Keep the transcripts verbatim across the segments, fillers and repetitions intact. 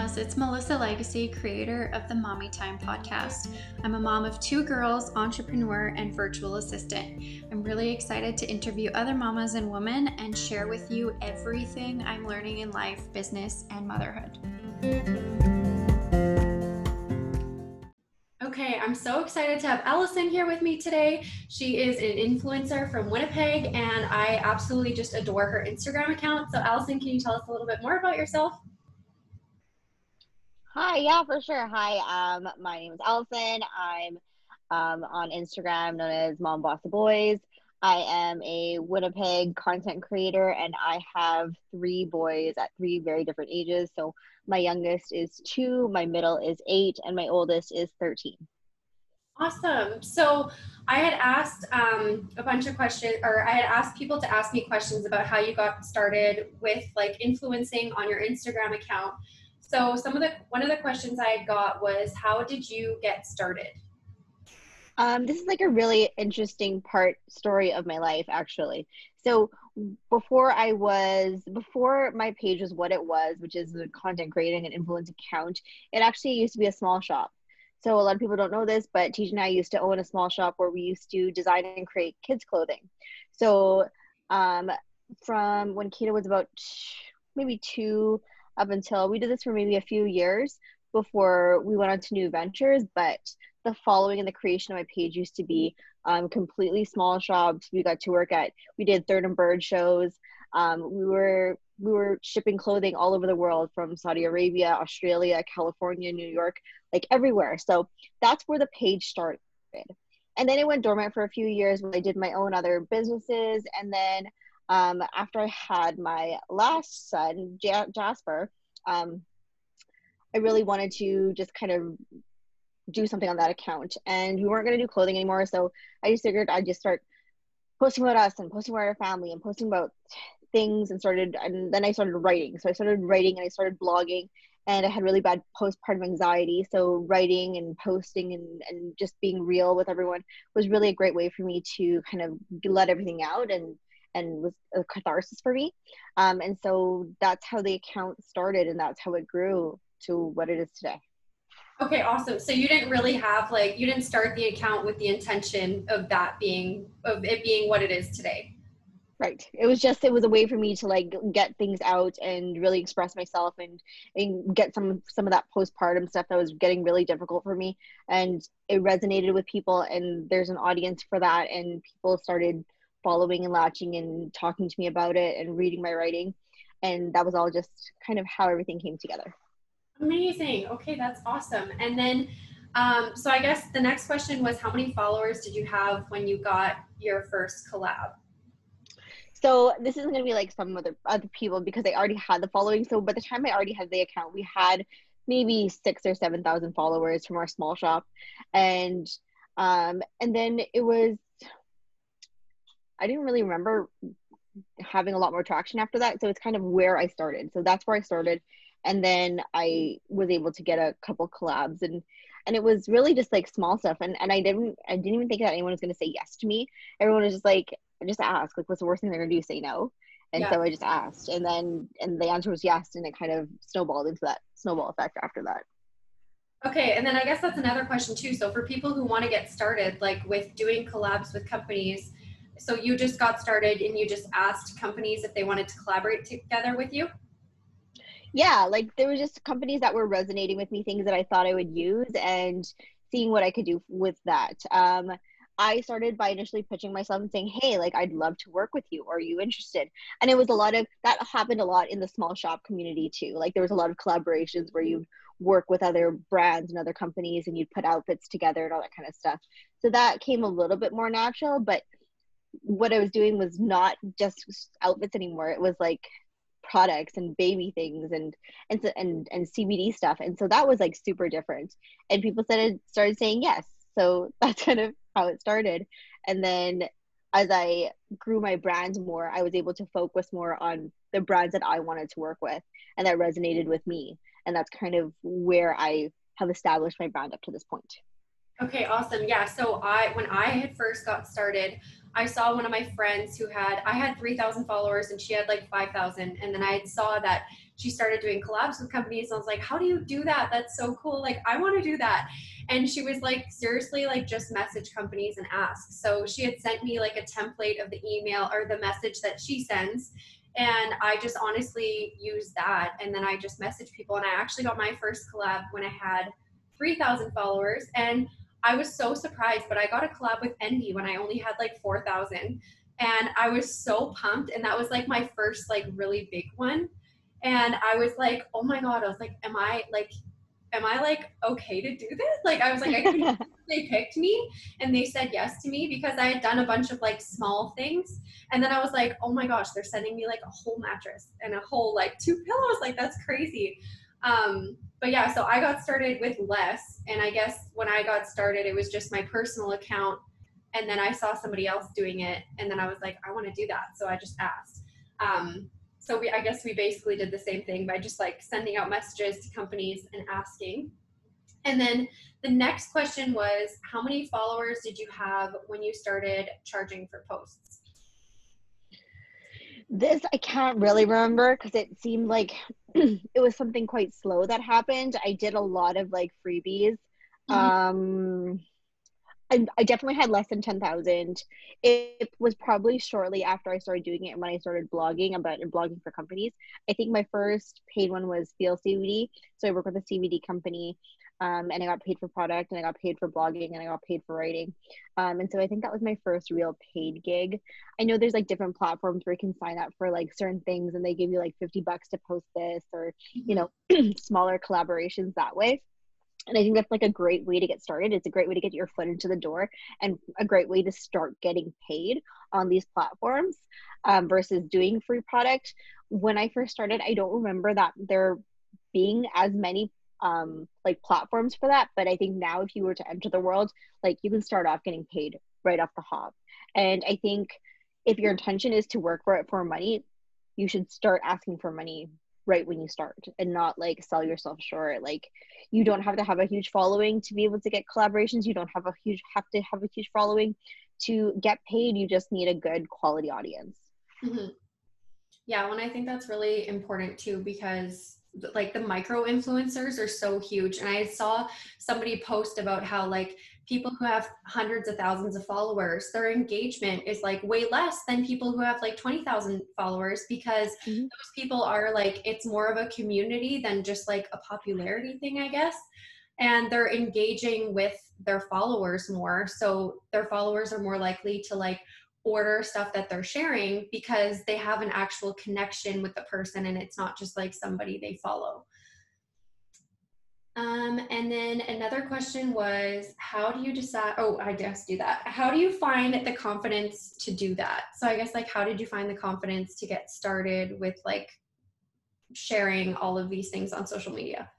mamas, it's Melissa Legacy, creator of the Mommy Time Podcast. I'm a mom of two girls, entrepreneur, and virtual assistant. I'm really excited to interview other mamas and women and share with you everything I'm learning in life, business, and motherhood. Okay, I'm so excited to have Allison here with me today. She is an influencer from Winnipeg, and I absolutely just adore her Instagram account. So Allison, can you tell us a little bit more about yourself? Hi, yeah, for sure. Hi, um, my name is Allison. I'm um, on Instagram known as Mom Boss Boys. I am a Winnipeg content creator, and I have three boys at three very different ages. So my youngest is two, my middle is eight, and my oldest is thirteen. Awesome. So I had asked um, a bunch of questions, or I had asked people to ask me questions about how you got started with like influencing on your Instagram account. So some of the, one of the questions I got was, how did you get started? Um, this is like a really interesting part story of my life, actually. So before I was, before my page was what it was, which is the content creating and influence account, it actually used to be a small shop. So a lot of people don't know this, but Teej and I used to own a small shop where we used to design and create kids' clothing. So um, from when Keita was about maybe two up until, we did this for maybe a few years before we went on to new ventures, but the following and the creation of my page used to be um, completely small shops. We got to work at, we did Third and Bird shows. Um, we were we were shipping clothing all over the world from Saudi Arabia, Australia, California, New York, like everywhere. So that's where the page started. And then it went dormant for a few years when I did my own other businesses. And then um, after I had my last son, J- Jasper, um, I really wanted to just kind of do something on that account, and we weren't going to do clothing anymore, so I just figured I'd just start posting about us and posting about our family and posting about things, and started and then I started writing so I started writing and I started blogging, and I had really bad postpartum anxiety, so writing and posting and, and just being real with everyone was really a great way for me to kind of let everything out, and and was a catharsis for me, um, and so that's how the account started, and that's how it grew to what it is today. Okay, awesome. So you didn't really have like, you didn't start the account with the intention of that being, of it being what it is today. Right. It was just, it was a way for me to like get things out and really express myself, and, and get some, some of that postpartum stuff that was getting really difficult for me. And it resonated with people, and there's an audience for that. And people started following and latching and talking to me about it and reading my writing. And that was all just kind of how everything came together. Amazing. Okay, that's awesome. And then, um, so I guess the next question was, how many followers did you have when you got your first collab? So this isn't going to be like some other other people, because I already had the following. So by the time I already had the account, we had maybe six or seven thousand followers from our small shop, and um, and then it was, I didn't really remember having a lot more traction after that. So it's kind of where I started. So that's where I started. And then I was able to get a couple collabs, and, and it was really just like small stuff. And, and I didn't, I didn't even think that anyone was going to say yes to me. Everyone was just like, just ask, like, what's the worst thing they're going to do? Say no. And yeah. So I just asked, and then, and the answer was yes. And it kind of snowballed into that snowball effect after that. Okay. And then I guess that's another question too. So for people who want to get started, like with doing collabs with companies, so you just got started and you just asked companies if they wanted to collaborate together with you? Yeah, like there were just companies that were resonating with me, things that I thought I would use, and seeing what I could do with that. Um, I started by initially pitching myself and saying, hey, like, I'd love to work with you. Are you interested? And it was a lot of, that happened a lot in the small shop community too. Like there was a lot of collaborations where you'd work with other brands and other companies, and you'd put outfits together and all that kind of stuff. So that came a little bit more natural, but what I was doing was not just outfits anymore. It was like products and baby things and and and and C B D stuff, and so that was like super different, and people started started saying yes. So that's kind of how it started. And then as I grew my brand more, I was able to focus more on the brands that I wanted to work with and that resonated with me, and that's kind of where I have established my brand up to this point. Okay, awesome. Yeah, so I when I had first got started, I saw one of my friends who had, I had three thousand followers and she had like five thousand. And then I saw that she started doing collabs with companies. And I was like, how do you do that? That's so cool. Like, I want to do that. And she was like, seriously, like just message companies and ask. So she had sent me like a template of the email or the message that she sends. And I just honestly used that. And then I just messaged people. And I actually got my first collab when I had three thousand followers. And I was so surprised, but I got a collab with Endy when I only had like four thousand, and I was so pumped. And that was like my first like really big one. And I was like, oh my God, I was like, am I like, am I like, okay to do this? Like, I was like, I can't. They picked me and they said yes to me because I had done a bunch of like small things. And then I was like, oh my gosh, they're sending me like a whole mattress and a whole like two pillows. Like, that's crazy. Um, but yeah, so I got started with less, and I guess when I got started, it was just my personal account. And then I saw somebody else doing it. And then I was like, I want to do that. So I just asked. Um, so we, I guess we basically did the same thing by just like sending out messages to companies and asking. And then the next question was, how many followers did you have when you started charging for posts? This I can't really remember because it seemed like it was something quite slow that happened. I did a lot of like freebies. Mm-hmm. Um, I, I definitely had less than ten thousand. It, it was probably shortly after I started doing it and when I started blogging about blogging for companies. I think my first paid one was Feel C B D. So I worked with a C B D company, um, and I got paid for product and I got paid for blogging and I got paid for writing. Um, and so I think that was my first real paid gig. I know there's like different platforms where you can sign up for like certain things and they give you like fifty bucks to post this or, you know, smaller collaborations that way. And I think that's like a great way to get started. It's a great way to get your foot into the door and a great way to start getting paid on these platforms um, versus doing free product. When I first started, I don't remember that there being as many um, like platforms for that. But I think now if you were to enter the world, like you can start off getting paid right off the hop. And I think if your intention is to work for it for money, you should start asking for money right when you start and not like sell yourself short. Like, you don't have to have a huge following to be able to get collaborations. You don't have a huge have to have a huge following to get paid. You just need a good quality audience. Mm-hmm. Yeah, well, and I think that's really important too, because like the micro influencers are so huge. And I saw somebody post about how like people who have hundreds of thousands of followers, their engagement is like way less than people who have like twenty thousand followers, because mm-hmm. those people are like, it's more of a community than just like a popularity thing, I guess. And they're engaging with their followers more. So their followers are more likely to like order stuff that they're sharing because they have an actual connection with the person and it's not just like somebody they follow. Um, and then another question was, how do you decide, oh, I just do that. How do you find the confidence to do that? So I guess like, how did you find the confidence to get started with like sharing all of these things on social media?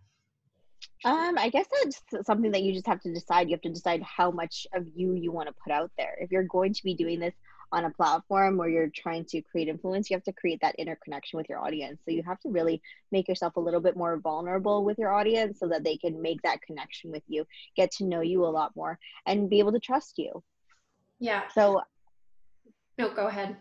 Um, I guess that's something that you just have to decide. You have to decide how much of you you want to put out there. If you're going to be doing this on a platform where you're trying to create influence, you have to create that interconnection with your audience. So you have to really make yourself a little bit more vulnerable with your audience so that they can make that connection with you, get to know you a lot more, and be able to trust you. Yeah. So, no, go ahead.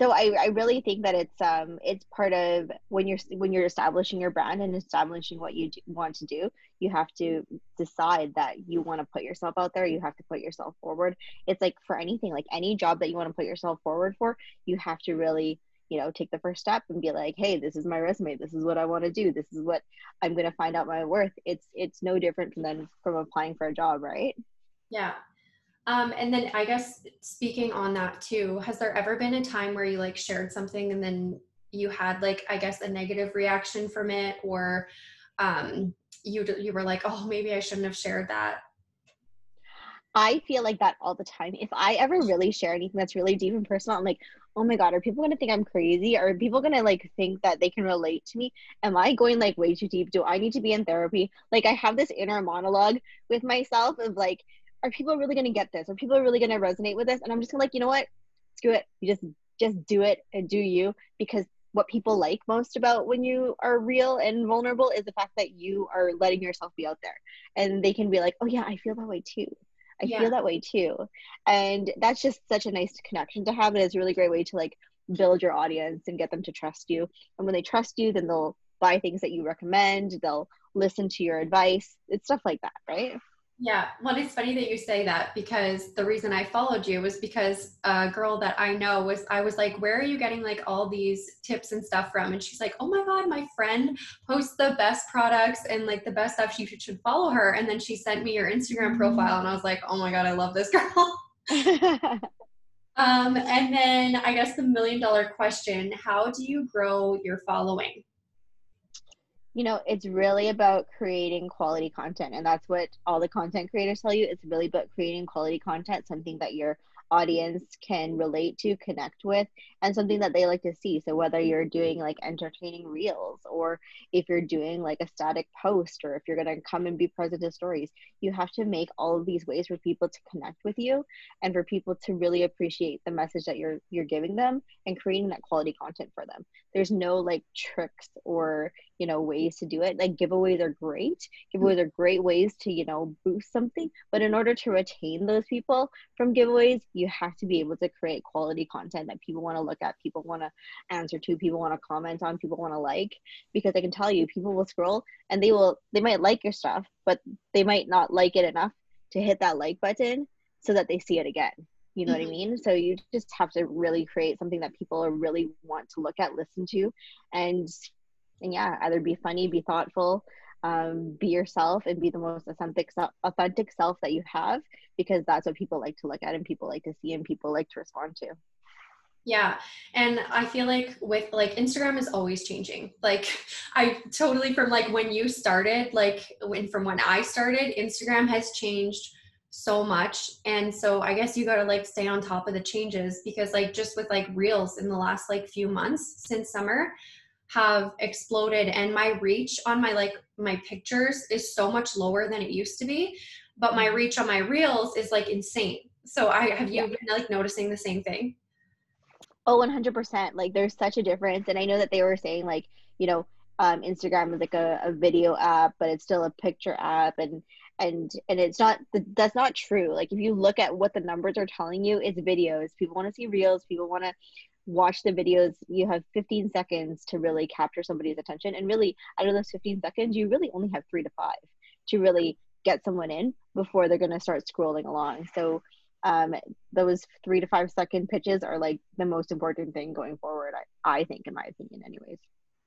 So I, I really think that it's um it's part of when you're when you're establishing your brand and establishing what you do, want to do, you have to decide that you want to put yourself out there. You have to put yourself forward. It's like for anything, like any job that you want to put yourself forward for, you have to really, you know, take the first step and be like, hey, this is my resume. This is what I want to do. This is what I'm going to find out my worth. It's it's no different than from applying for a job, right? Yeah. Um, and then I guess speaking on that too, has there ever been a time where you like shared something and then you had like, I guess, a negative reaction from it, or um, you, you were like, oh, maybe I shouldn't have shared that? I feel like that all the time. If I ever really share anything that's really deep and personal, I'm like, oh my God, are people going to think I'm crazy? Are people going to like think that they can relate to me? Am I going like way too deep? Do I need to be in therapy? Like, I have this inner monologue with myself of like, are people really going to get this? Are people really going to resonate with this? And I'm just gonna like, you know what? Screw it. You just, just do it and do you, because what people like most about when you are real and vulnerable is the fact that you are letting yourself be out there, and they can be like, oh yeah, I feel that way too. I I yeah. feel that way too. And that's just such a nice connection to have. It is a really great way to like build your audience and get them to trust you. And when they trust you, then they'll buy things that you recommend. They'll listen to your advice. It's stuff like that, right? Yeah. Well, it's funny that you say that, because the reason I followed you was because a girl that I know was, I was like, where are you getting like all these tips and stuff from? And she's like, oh my God, my friend posts the best products and like the best stuff. You should, should follow her. And then she sent me your Instagram profile and I was like, oh my God, I love this girl. um, and then I guess the million dollar question, how do you grow your following? You know, it's really about creating quality content. And that's what all the content creators tell you. It's really about creating quality content, something that your audience can relate to, connect with, and something that they like to see. So whether you're doing like entertaining reels, or if you're doing like a static post, or if you're going to come and be present to stories, you have to make all of these ways for people to connect with you and for people to really appreciate the message that you're you're giving them and creating that quality content for them. There's no like tricks or, you know, ways to do it. Like giveaways are great. Giveaways are great ways to, you know, boost something. But in order to retain those people from giveaways, you have to be able to create quality content that people want to look at, people want to answer to, people want to comment on, people want to like, because I can tell you, people will scroll and they will, they might like your stuff, but they might not like it enough to hit that like button so that they see it again. You know mm-hmm. what I mean? So you just have to really create something that people really want to look at, listen to, and and yeah, either be funny, be thoughtful, um, be yourself, and be the most authentic self, authentic self that you have, because that's what people like to look at and people like to see and people like to respond to. Yeah. And I feel like with like Instagram is always changing. Like I totally, from like when you started, like when, from when I started, Instagram has changed so much. And so I guess you got to like stay on top of the changes, because like just with like reels in the last like few months since summer have exploded, and my reach on my like my pictures is so much lower than it used to be, but my reach on my reels is like insane. So I have you yeah. been like noticing the same thing? Oh, one hundred percent. Like there's such a difference. And I know that they were saying like, you know, um, Instagram is like a, a video app, but it's still a picture app, and And and it's not, that's not true. Like if you look at what the numbers are telling you, it's videos. People want to see reels. People want to watch the videos. You have fifteen seconds to really capture somebody's attention. And really, out of those fifteen seconds, you really only have three to five to really get someone in before they're going to start scrolling along. So um, those three to five second pitches are like the most important thing going forward, I, I think, in my opinion anyways.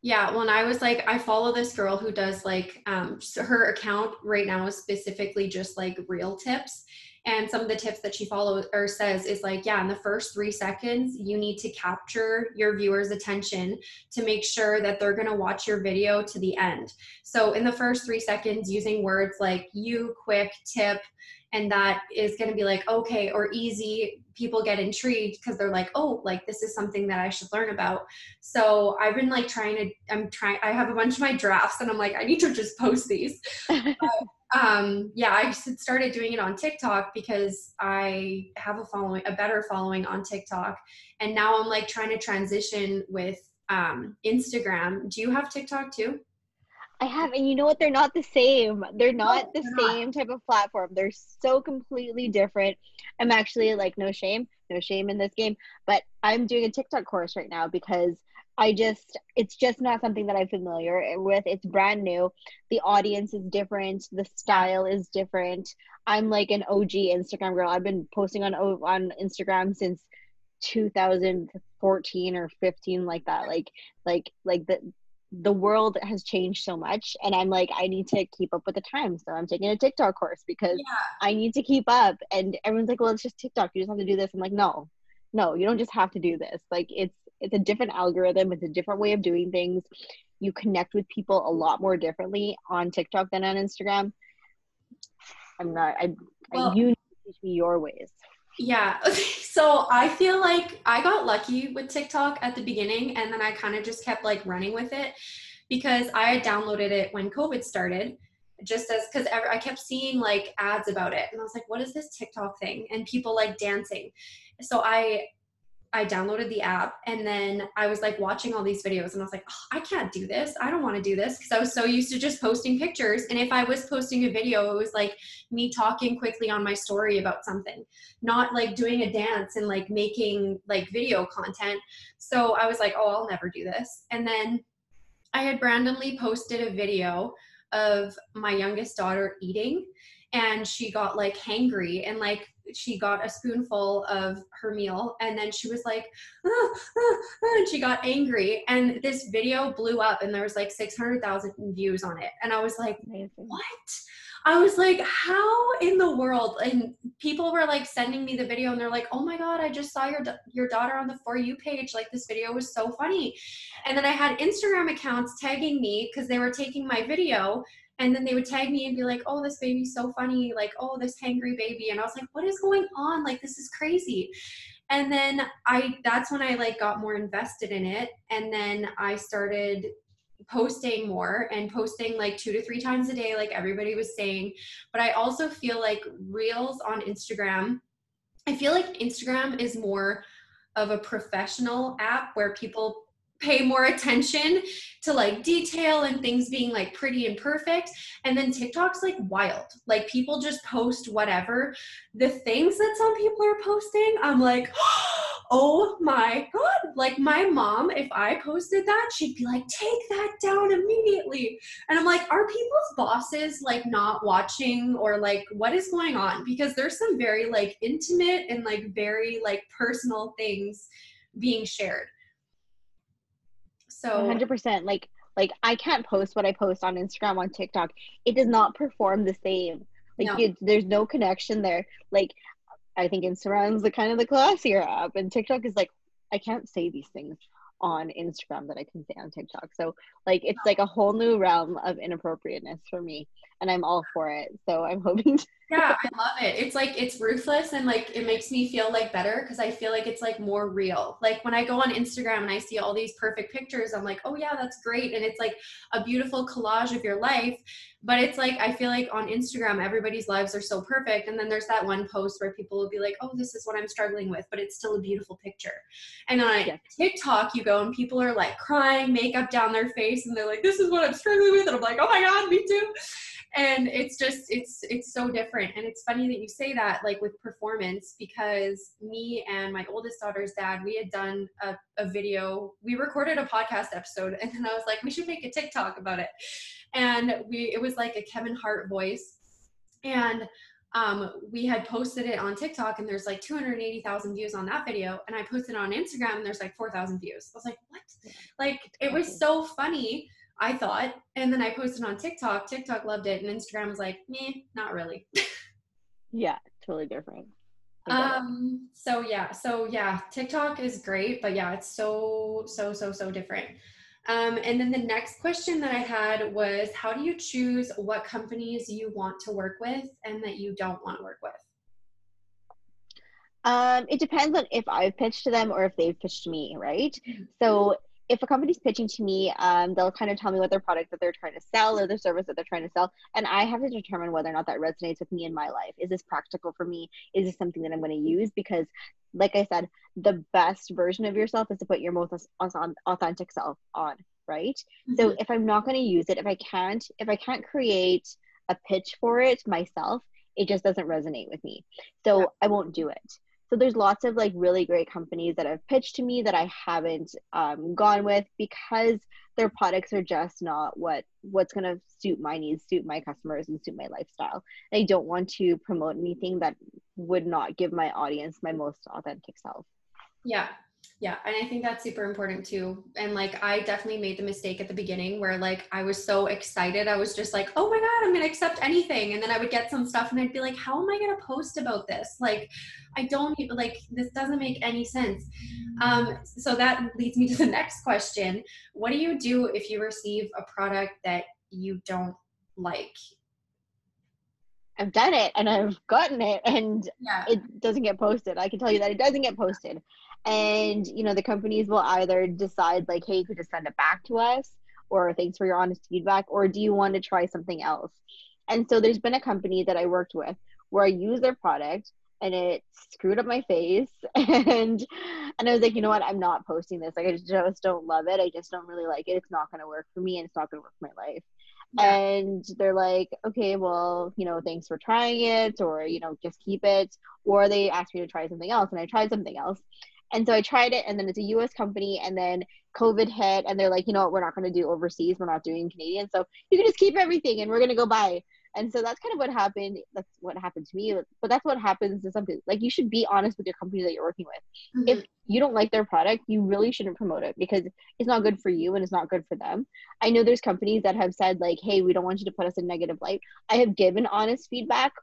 Yeah. When I was like, I follow this girl who does like, um, her account right now is specifically just like real tips. And some of the tips that she follows or says is like, yeah, in the first three seconds, you need to capture your viewers' attention to make sure that they're going to watch your video to the end. So in the first three seconds, using words like you, quick, tip, and that is going to be like, okay, or easy. People get intrigued because they're like, oh, like this is something that I should learn about. So I've been like trying to, I'm trying, I have a bunch of my drafts and I'm like, I need to just post these. but, um, yeah, I started doing it on TikTok because I have a following, a better following on TikTok. And now I'm like trying to transition with um, Instagram. Do you have TikTok too? I have, and you know what? They're not the same. They're not the same type of platform. They're so completely different. I'm actually like, no shame, no shame in this game, but I'm doing a TikTok course right now because I just, it's just not something that I'm familiar with. It's brand new. The audience is different. The style is different. I'm like an O G Instagram girl. I've been posting on, on Instagram since two thousand fourteen or fifteen, like that. Like, like, like the, the world has changed so much, and I'm like, I need to keep up with the times. So I'm taking a TikTok course because yeah. I need to keep up. And everyone's like, well, it's just TikTok. You just have to do this. I'm like, no, no, you don't just have to do this. Like it's, it's a different algorithm. It's a different way of doing things. You connect with people a lot more differently on TikTok than on Instagram. I'm not, I, well, I you need to teach me your ways. Yeah. So I feel like I got lucky with TikTok at the beginning, and then I kind of just kept like running with it because I had downloaded it when COVID started, just as because I kept seeing like ads about it. And I was like, what is this TikTok thing? And people like dancing. So I I downloaded the app, and then I was like watching all these videos, and I was like, oh, I can't do this. I don't want to do this, because I was so used to just posting pictures. And if I was posting a video, it was like me talking quickly on my story about something, not like doing a dance and like making like video content. So I was like, oh, I'll never do this. And then I had randomly posted a video of my youngest daughter eating, and she got like hangry, and like she got a spoonful of her meal, and then she was like, ah, ah, ah, and she got angry, and this video blew up, and there was like six hundred thousand views on it. And I was like, what? I was like, how in the world? And people were like sending me the video, and they're like, oh my God, I just saw your, your daughter on the For You page. Like, this video was so funny. And then I had Instagram accounts tagging me, because they were taking my video, and then they would tag me and be like, oh, this baby's so funny. Like, oh, this hangry baby. And I was like, what is going on? Like, this is crazy. And then I, that's when I like got more invested in it. And then I started posting more and posting like two to three times a day, like everybody was saying. But I also feel like reels on Instagram, I feel like Instagram is more of a professional app where people pay more attention to like detail and things being like pretty and perfect. And then TikTok's like wild. Like, people just post whatever. The things that some people are posting, I'm like, oh my God. Like, my mom, if I posted that, she'd be like, take that down immediately. And I'm like, are people's bosses like not watching, or like what is going on? Because there's some very like intimate and like very like personal things being shared. So one hundred percent, like, like I can't post what I post on Instagram, on TikTok. It does not perform the same. Like, no. It, there's no connection there. Like, I think Instagram's the kind of the classier app, and TikTok is like, I can't say these things on Instagram that I can say on TikTok. So like, it's like a whole new realm of inappropriateness for me, and I'm all for it. So I'm hoping to. Yeah, I love it. It's like, it's ruthless, and like, it makes me feel like better, because I feel like it's like more real. Like, when I go on Instagram and I see all these perfect pictures, I'm like, oh yeah, that's great. And it's like a beautiful collage of your life. But it's like, I feel like on Instagram, everybody's lives are so perfect. And then there's that one post where people will be like, oh, this is what I'm struggling with, but it's still a beautiful picture. And on yeah. TikTok, you go and people are like crying, makeup down their face, and they're like, this is what I'm struggling with. And I'm like, oh my God, me too. And it's just, it's, it's so different. And it's funny that you say that, like with performance, because me and my oldest daughter's dad, we had done a, a video, we recorded a podcast episode, and then I was like, we should make a TikTok about it. And we, it was like a Kevin Hart voice. And um, we had posted it on TikTok, and there's like two hundred eighty thousand views on that video. And I posted it on Instagram, and there's like four thousand views. I was like, what? Like, it was so funny, I thought. And then I posted on TikTok, TikTok loved it. And Instagram was like, meh, not really. Yeah, totally different. Um, so yeah, so yeah, TikTok is great, but yeah, it's so, so, so, so different. Um, and then the next question that I had was, how do you choose what companies you want to work with and that you don't want to work with? Um, it depends on if I've pitched to them or if they've pitched to me, right? So if a company's pitching to me, um, they'll kind of tell me what their product that they're trying to sell or their service that they're trying to sell. And I have to determine whether or not that resonates with me in my life. Is this practical for me? Is this something that I'm going to use? Because like I said, the best version of yourself is to put your most authentic self on, right? Mm-hmm. So if I'm not going to use it, if I can't, if I can't create a pitch for it myself, it just doesn't resonate with me. So yeah. I won't do it. So there's lots of like really great companies that have pitched to me that I haven't um, gone with, because their products are just not what what's going to suit my needs, suit my customers, and suit my lifestyle. And I don't want to promote anything that would not give my audience my most authentic self. Yeah. Yeah. And I think that's super important too. And like, I definitely made the mistake at the beginning where like, I was so excited. I was just like, oh my God, I'm going to accept anything. And then I would get some stuff and I'd be like, how am I going to post about this? Like, I don't even, like, this doesn't make any sense. Um, so that leads me to the next question. What do you do if you receive a product that you don't like? I've done it and I've gotten it, and yeah. It doesn't get posted. I can tell you that it doesn't get posted. And, you know, the companies will either decide like, hey, you could just send it back to us, or thanks for your honest feedback, or do you want to try something else? And so there's been a company that I worked with where I used their product and it screwed up my face. And and I was like, you know what? I'm not posting this. Like, I just, just don't love it. I just don't really like it. It's not going to work for me, and it's not going to work for my life. Yeah. And they're like, okay, well, you know, thanks for trying it, or, you know, just keep it. Or they asked me to try something else, and I tried something else. And so I tried it, and then it's a U S company, and then COVID hit, and they're like, you know what, we're not going to do overseas. We're not doing Canadian. So you can just keep everything, and we're going to go buy. And so that's kind of what happened. That's what happened to me. But that's what happens to some people. Like, you should be honest with your company that you're working with. Mm-hmm. If you don't like their product, you really shouldn't promote it, because it's not good for you and it's not good for them. I know there's companies that have said, like, hey, we don't want you to put us in negative light. I have given honest feedback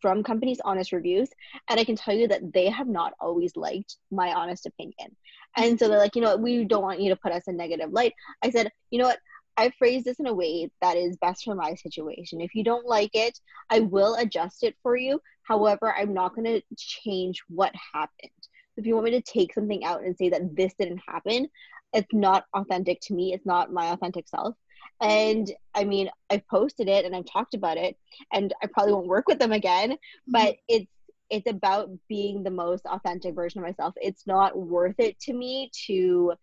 from companies, honest reviews, and I can tell you that they have not always liked my honest opinion. And so they're like, you know what, we don't want you to put us in negative light. I said, you know what, I phrased this in a way that is best for my situation. If you don't like it, I will adjust it for you. However, I'm not going to change what happened. If you want me to take something out and say that this didn't happen, it's not authentic to me. It's not my authentic self. And I mean, I've posted it and I've talked about it, and I probably won't work with them again, but it's, it's about being the most authentic version of myself. It's not worth it to me to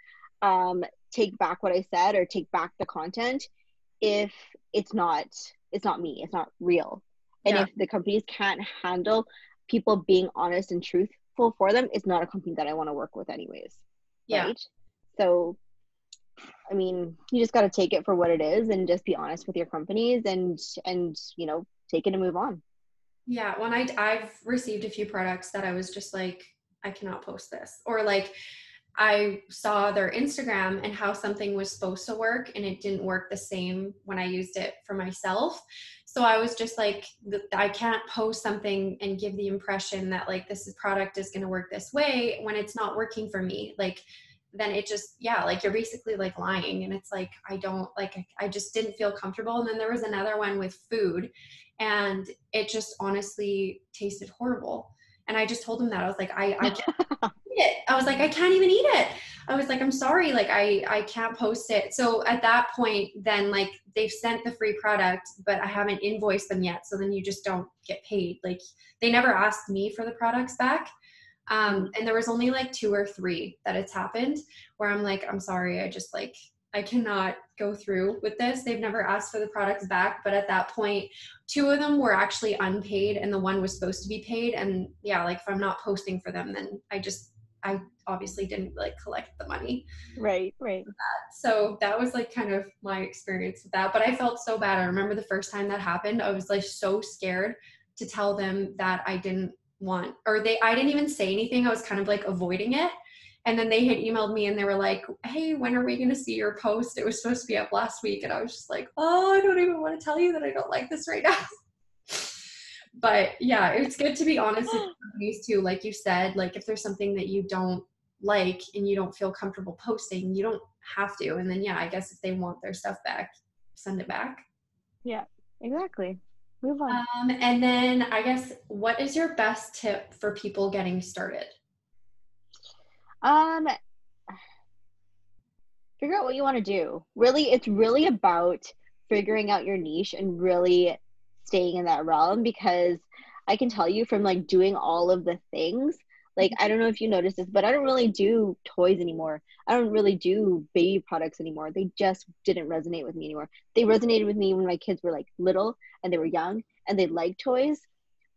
um, take back what I said or take back the content if it's not, it's not me, it's not real. And yeah. if the companies can't handle people being honest and truthful for them, it's not a company that I want to work with anyways. Yeah. Right? So I mean, you just got to take it for what it is and just be honest with your companies and, and, you know, take it and move on. Yeah. When I, I've received a few products that I was just like, I cannot post this, or like I saw their Instagram and how something was supposed to work and it didn't work the same when I used it for myself. So I was just like, I can't post something and give the impression that like, this product is going to work this way when it's not working for me. Like, then it just, yeah, like you're basically like lying. And it's like, I don't like, I just didn't feel comfortable. And then there was another one with food, and it just honestly tasted horrible. And I just told him that. I was like, I, I can't eat it. I was like, I can't even eat it. I was like, I'm sorry. Like I, I can't post it. So at that point, then like they've sent the free product, but I haven't invoiced them yet. So then you just don't get paid. Like they never asked me for the products back. Um, and there was only like two or three that it's happened where I'm like, I'm sorry. I just like, I cannot go through with this. They've never asked for the products back. But at that point, two of them were actually unpaid and the one was supposed to be paid. And yeah, like if I'm not posting for them, then I just, I obviously didn't like collect the money. Right. Right. That. So that was like kind of my experience with that, but I felt so bad. I remember the first time that happened, I was like so scared to tell them that I didn't want, or they, I didn't even say anything. I was kind of like avoiding it. And then they had emailed me and they were like, hey, when are we going to see your post? It was supposed to be up last week. And I was just like, oh, I don't even want to tell you that I don't like this right now. But yeah, it's good to be honest with companies too. Like you said, like if there's something that you don't like and you don't feel comfortable posting, you don't have to. And then, yeah, I guess if they want their stuff back, send it back. Yeah, exactly. Move on. Um, and then I guess, what is your best tip for people getting started? Um, figure out what you want to do. Really, it's really about figuring out your niche and really staying in that realm, because I can tell you from like doing all of the things, like, I don't know if you noticed this, but I don't really do toys anymore. I don't really do baby products anymore. They just didn't resonate with me anymore. They resonated with me when my kids were like little and they were young and they liked toys,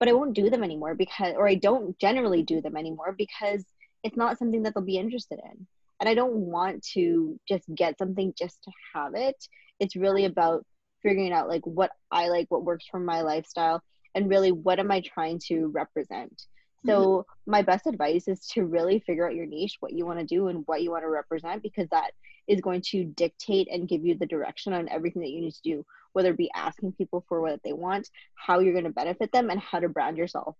but I won't do them anymore because, or I don't generally do them anymore because it's not something that they'll be interested in. And I don't want to just get something just to have it. It's really about figuring out like what I like, what works for my lifestyle, and really what am I trying to represent? So mm-hmm. my best advice is to really figure out your niche, what you want to do and what you want to represent, because that is going to dictate and give you the direction on everything that you need to do, whether it be asking people for what they want, how you're going to benefit them, and how to brand yourself.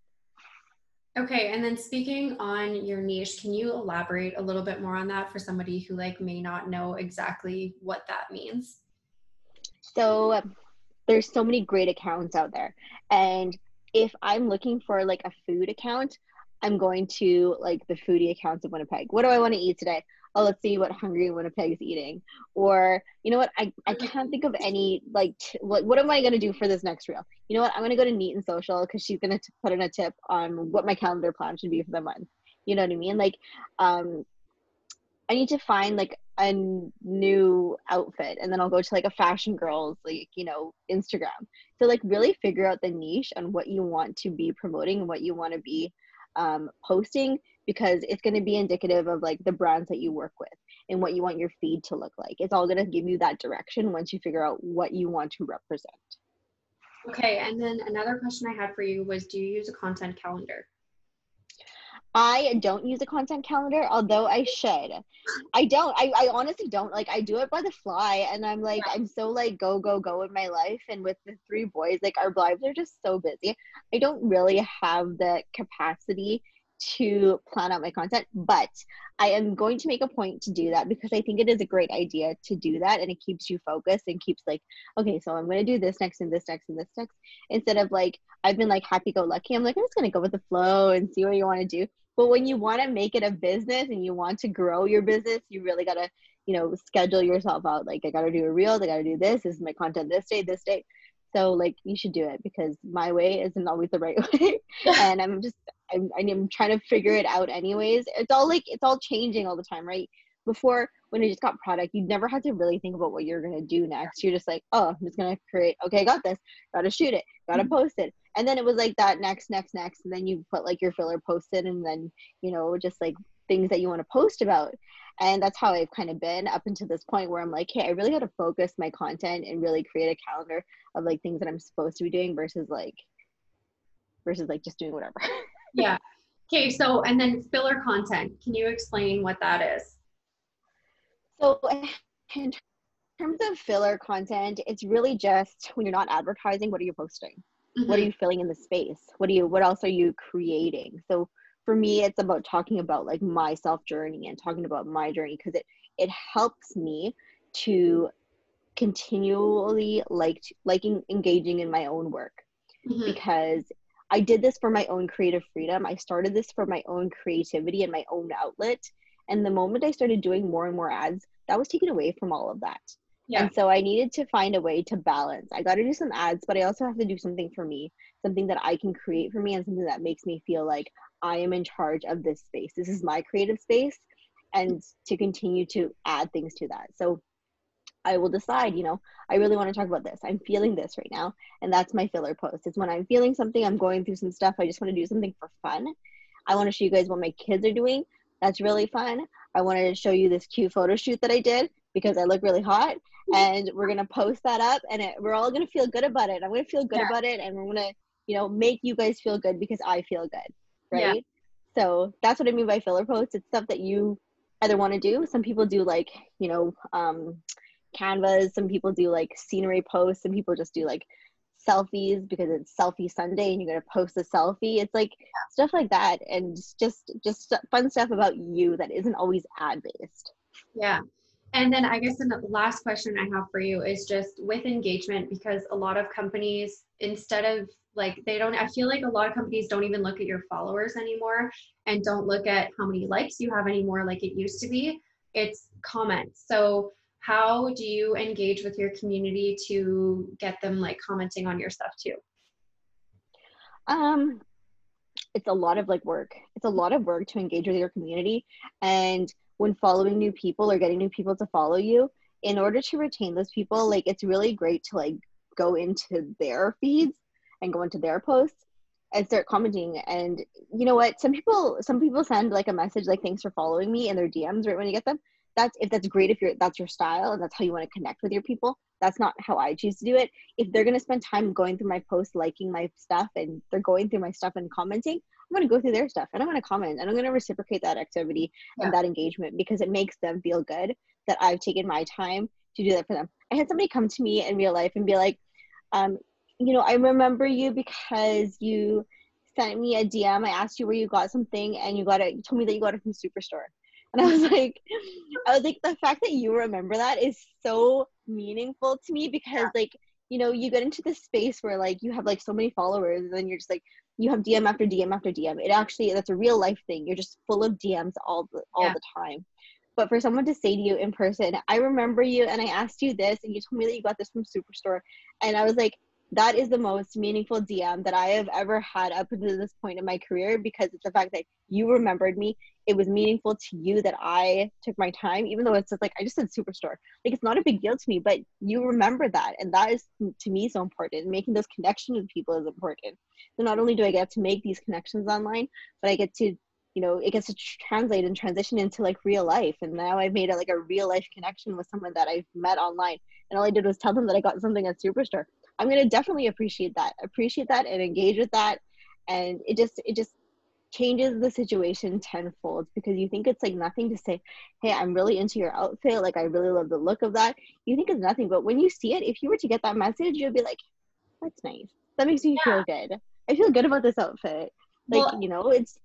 Okay. And then speaking on your niche, can you elaborate a little bit more on that for somebody who like may not know exactly what that means? So um, there's so many great accounts out there. And if I'm looking for like a food account, I'm going to like the foodie accounts of Winnipeg. What do I want to eat today? oh, let's see what Hungry Winnipeg's eating. Or, you know what, I, I can't think of any, like, t- what, what am I going to do for this next reel? You know what, I'm going to go to Neat and Social because she's going to put in a tip on what my calendar plan should be for the month. You know what I mean? Like, um, I need to find, like, a new outfit, and then I'll go to like a fashion girl's, like, you know, Instagram. So like really figure out the niche on what you want to be promoting and what you want to be um, posting, because it's going to be indicative of like the brands that you work with and what you want your feed to look like. It's all going to give you that direction once you figure out what you want to represent. Okay. And then another question I had for you was, do you use a content calendar? I don't use a content calendar, although I should. I don't. I, I honestly don't. Like, I do it by the fly, and I'm like, I'm so, like, go, go, go in my life. And with the three boys, like, our lives are just so busy. I don't really have the capacity to plan out my content, but I am going to make a point to do that because I think it is a great idea to do that, and it keeps you focused and keeps like, okay, so I'm going to do this next and this next and this next, instead of like, I've been like happy-go-lucky. I'm like, I'm just going to go with the flow and see what you want to do. But when you want to make it a business and you want to grow your business, you really got to, you know, schedule yourself out. Like, I got to do a reel. I got to do this. This is my content this day, this day. So like, you should do it, because my way isn't always the right way. And I'm just, I'm, I'm trying to figure it out anyways. It's all like, it's all changing all the time, right? Before, when I just got product, you never had to really think about what you're going to do next. You're just like, oh, I'm just going to create. Okay, I got this. Got to shoot it. Got to mm-hmm. post it. And then it was like that next, next, next. And then you put like your filler post in, and then, you know, just like things that you want to post about. And that's how I've kind of been up until this point, where I'm like, hey, I really got to focus my content and really create a calendar of like things that I'm supposed to be doing versus like, versus like just doing whatever. Yeah. Okay. So, and then filler content, can you explain what that is? So in terms of filler content, it's really just when you're not advertising, what are you posting? Mm-hmm. What are you filling in the space? What do you, what else are you creating? So for me, it's about talking about like my self journey and talking about my journey, because it, it helps me to continually like, liking, engaging in my own work, mm-hmm. because I did this for my own creative freedom. I started this for my own creativity and my own outlet. And the moment I started doing more and more ads, that was taken away from all of that. Yeah. And so I needed to find a way to balance. I got to do some ads, but I also have to do something for me, something that I can create for me, and something that makes me feel like I am in charge of this space. This is my creative space, and to continue to add things to that. So I will decide, you know, I really want to talk about this. I'm feeling this right now. And that's my filler post. It's when I'm feeling something, I'm going through some stuff. I just want to do something for fun. I want to show you guys what my kids are doing. That's really fun. I wanted to show you this cute photo shoot that I did because I look really hot, and we're going to post that up, and it, we're all going to feel good about it. I'm going to feel good yeah. about it. And we're going to, you know, make you guys feel good because I feel good. Right. Yeah. So that's what I mean by filler posts. It's stuff that you either want to do. Some people do like, you know, um, Canvas. Some people do like scenery posts. Some people just do like selfies because it's selfie Sunday and you're gonna post a selfie. It's like stuff like that, and just just fun stuff about you that isn't always ad based. Yeah. And then I guess the last question I have for you is just with engagement, because a lot of companies, instead of like, they don't, I feel like a lot of companies don't even look at your followers anymore and don't look at how many likes you have anymore like it used to be. It's comments. So how do you engage with your community to get them like commenting on your stuff too? Um, it's a lot of like work. It's a lot of work to engage with your community. And when following new people or getting new people to follow you, in order to retain those people, like it's really great to like go into their feeds and go into their posts and start commenting. And you know what? Some people, some people send like a message like, thanks for following me, in their D Ms right when you get them. That's if that's great, if you're, that's your style and that's how you want to connect with your people. That's not how I choose to do it. If they're going to spend time going through my posts, liking my stuff, and they're going through my stuff and commenting, I'm going to go through their stuff and I'm going to comment, and I'm going to reciprocate that activity yeah. and that engagement, because it makes them feel good that I've taken my time to do that for them. I had somebody come to me in real life and be like, um, you know, I remember you because you sent me a D M. I asked you where you got something, and you got it. You told me that you got it from Superstore. And I was like, I was like, the fact that you remember that is so meaningful to me, because yeah. like, you know, you get into this space where like you have like so many followers, and then you're just like, you have D M after D M after D M. It actually, that's a real life thing. You're just full of D Ms all the, all yeah. the time. But for someone to say to you in person, I remember you and I asked you this and you told me that you got this from Superstore. And I was like, that is the most meaningful D M that I have ever had up until this point in my career, because it's the fact that you remembered me. It was meaningful to you that I took my time, even though it's just like, I just said Superstore. Like, it's not a big deal to me, but you remember that. And that is, to me, so important. Making those connections with people is important. So not only do I get to make these connections online, but I get to, you know, it gets to translate and transition into like real life. And now I've made a, like a real life connection with someone that I've met online. And all I did was tell them that I got something at Superstore. I'm going to definitely appreciate that, appreciate that and engage with that. And it just, it just changes the situation tenfold, because you think it's like nothing to say, hey, I'm really into your outfit. Like, I really love the look of that. You think it's nothing, but when you see it, if you were to get that message, you'd be like, that's nice. That makes me yeah. feel good. I feel good about this outfit. Like, well, you know, it's,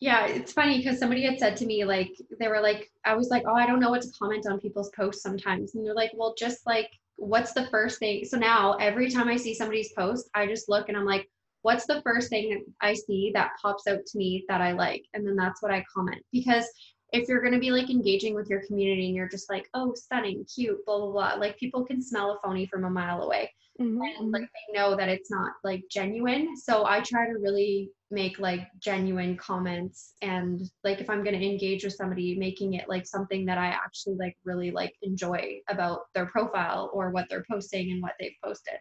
yeah, it's funny because somebody had said to me, like, they were like, I was like, oh, I don't know what to comment on people's posts sometimes. And they're like, well, just like, what's the first thing? So now every time I see somebody's post, I just look and I'm like, what's the first thing I see that pops out to me that I like? And then that's what I comment. Because if you're going to be like engaging with your community and you're just like, oh, stunning, cute, blah, blah, blah. Like, people can smell a phony from a mile away. Mm-hmm. And like, they know that it's not like genuine. So I try to really make like genuine comments, and like, if I'm going to engage with somebody, making it like something that I actually like really like enjoy about their profile or what they're posting and what they've posted.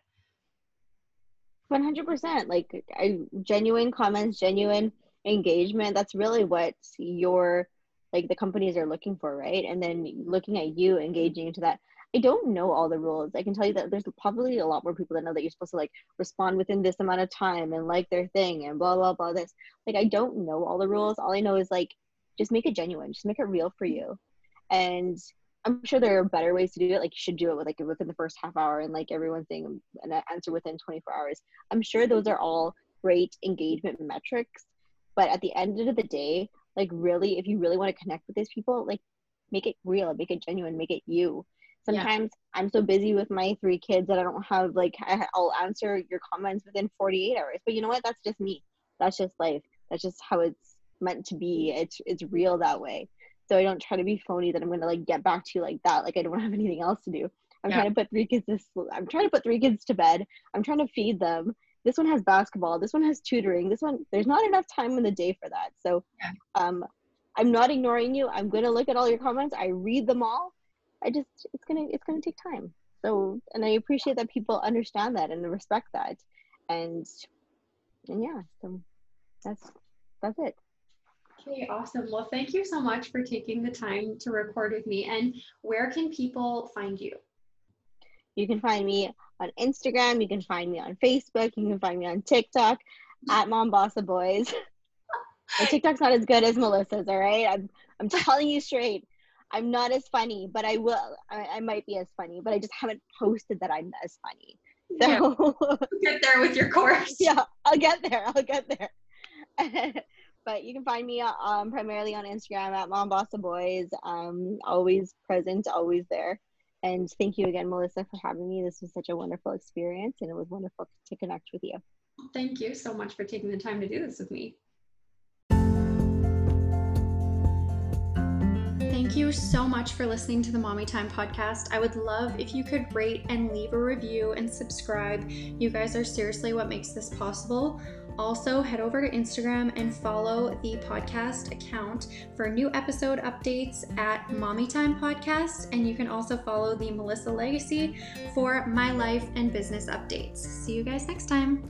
one hundred percent. Like, I, genuine comments, genuine engagement. That's really what your, like, the companies are looking for, right? And then looking at you engaging into that. I don't know all the rules. I can tell you that there's probably a lot more people that know that you're supposed to like respond within this amount of time and like their thing and blah, blah, blah, this. Like, I don't know all the rules. All I know is like, just make it genuine. Just make it real for you. And I'm sure there are better ways to do it. Like, you should do it with like within the first half hour and like everyone's saying an answer within twenty-four hours. I'm sure those are all great engagement metrics. But at the end of the day, like, really, if you really want to connect with these people, like, make it real, make it genuine, make it you. Sometimes yeah. I'm so busy with my three kids that I don't have, like, I'll answer your comments within forty-eight hours. But you know what? That's just me. That's just life. That's just how it's meant to be. It's it's real that way. So I don't try to be phony that I'm going to, like, get back to you like that. Like, I don't have anything else to do. I'm yeah. trying to put three kids to sleep. I'm trying to put three kids to bed. I'm trying to feed them. This one has basketball. This one has tutoring. This one, there's not enough time in the day for that. So yeah. um, I'm not ignoring you. I'm going to look at all your comments. I read them all. I just, it's going to, it's going to take time. So, and I appreciate that people understand that and respect that. And, and yeah, so that's, that's it. Okay. Awesome. Well, thank you so much for taking the time to record with me. And where can people find you? You can find me on Instagram. You can find me on Facebook. You can find me on TikTok at Mom Boss Boys. My TikTok's not as good as Melissa's. All right. I'm, I'm telling you straight. I'm not as funny, but I will. I, I might be as funny, but I just haven't posted that I'm as funny. So yeah. Get there with your course. Yeah, I'll get there. I'll get there. But you can find me um, primarily on Instagram at Mom Boss Boys. Um, always present, always there. And thank you again, Melissa, for having me. This was such a wonderful experience, and it was wonderful to connect with you. Thank you so much for taking the time to do this with me. Thank you so much for listening to the Mommy Time Podcast. I would love if you could rate and leave a review and subscribe. You guys are seriously what makes this possible. Also, head over to Instagram and follow the podcast account for new episode updates at Mommy Time Podcast. And you can also follow the Melissa Legacy for my life and business updates. See you guys next time.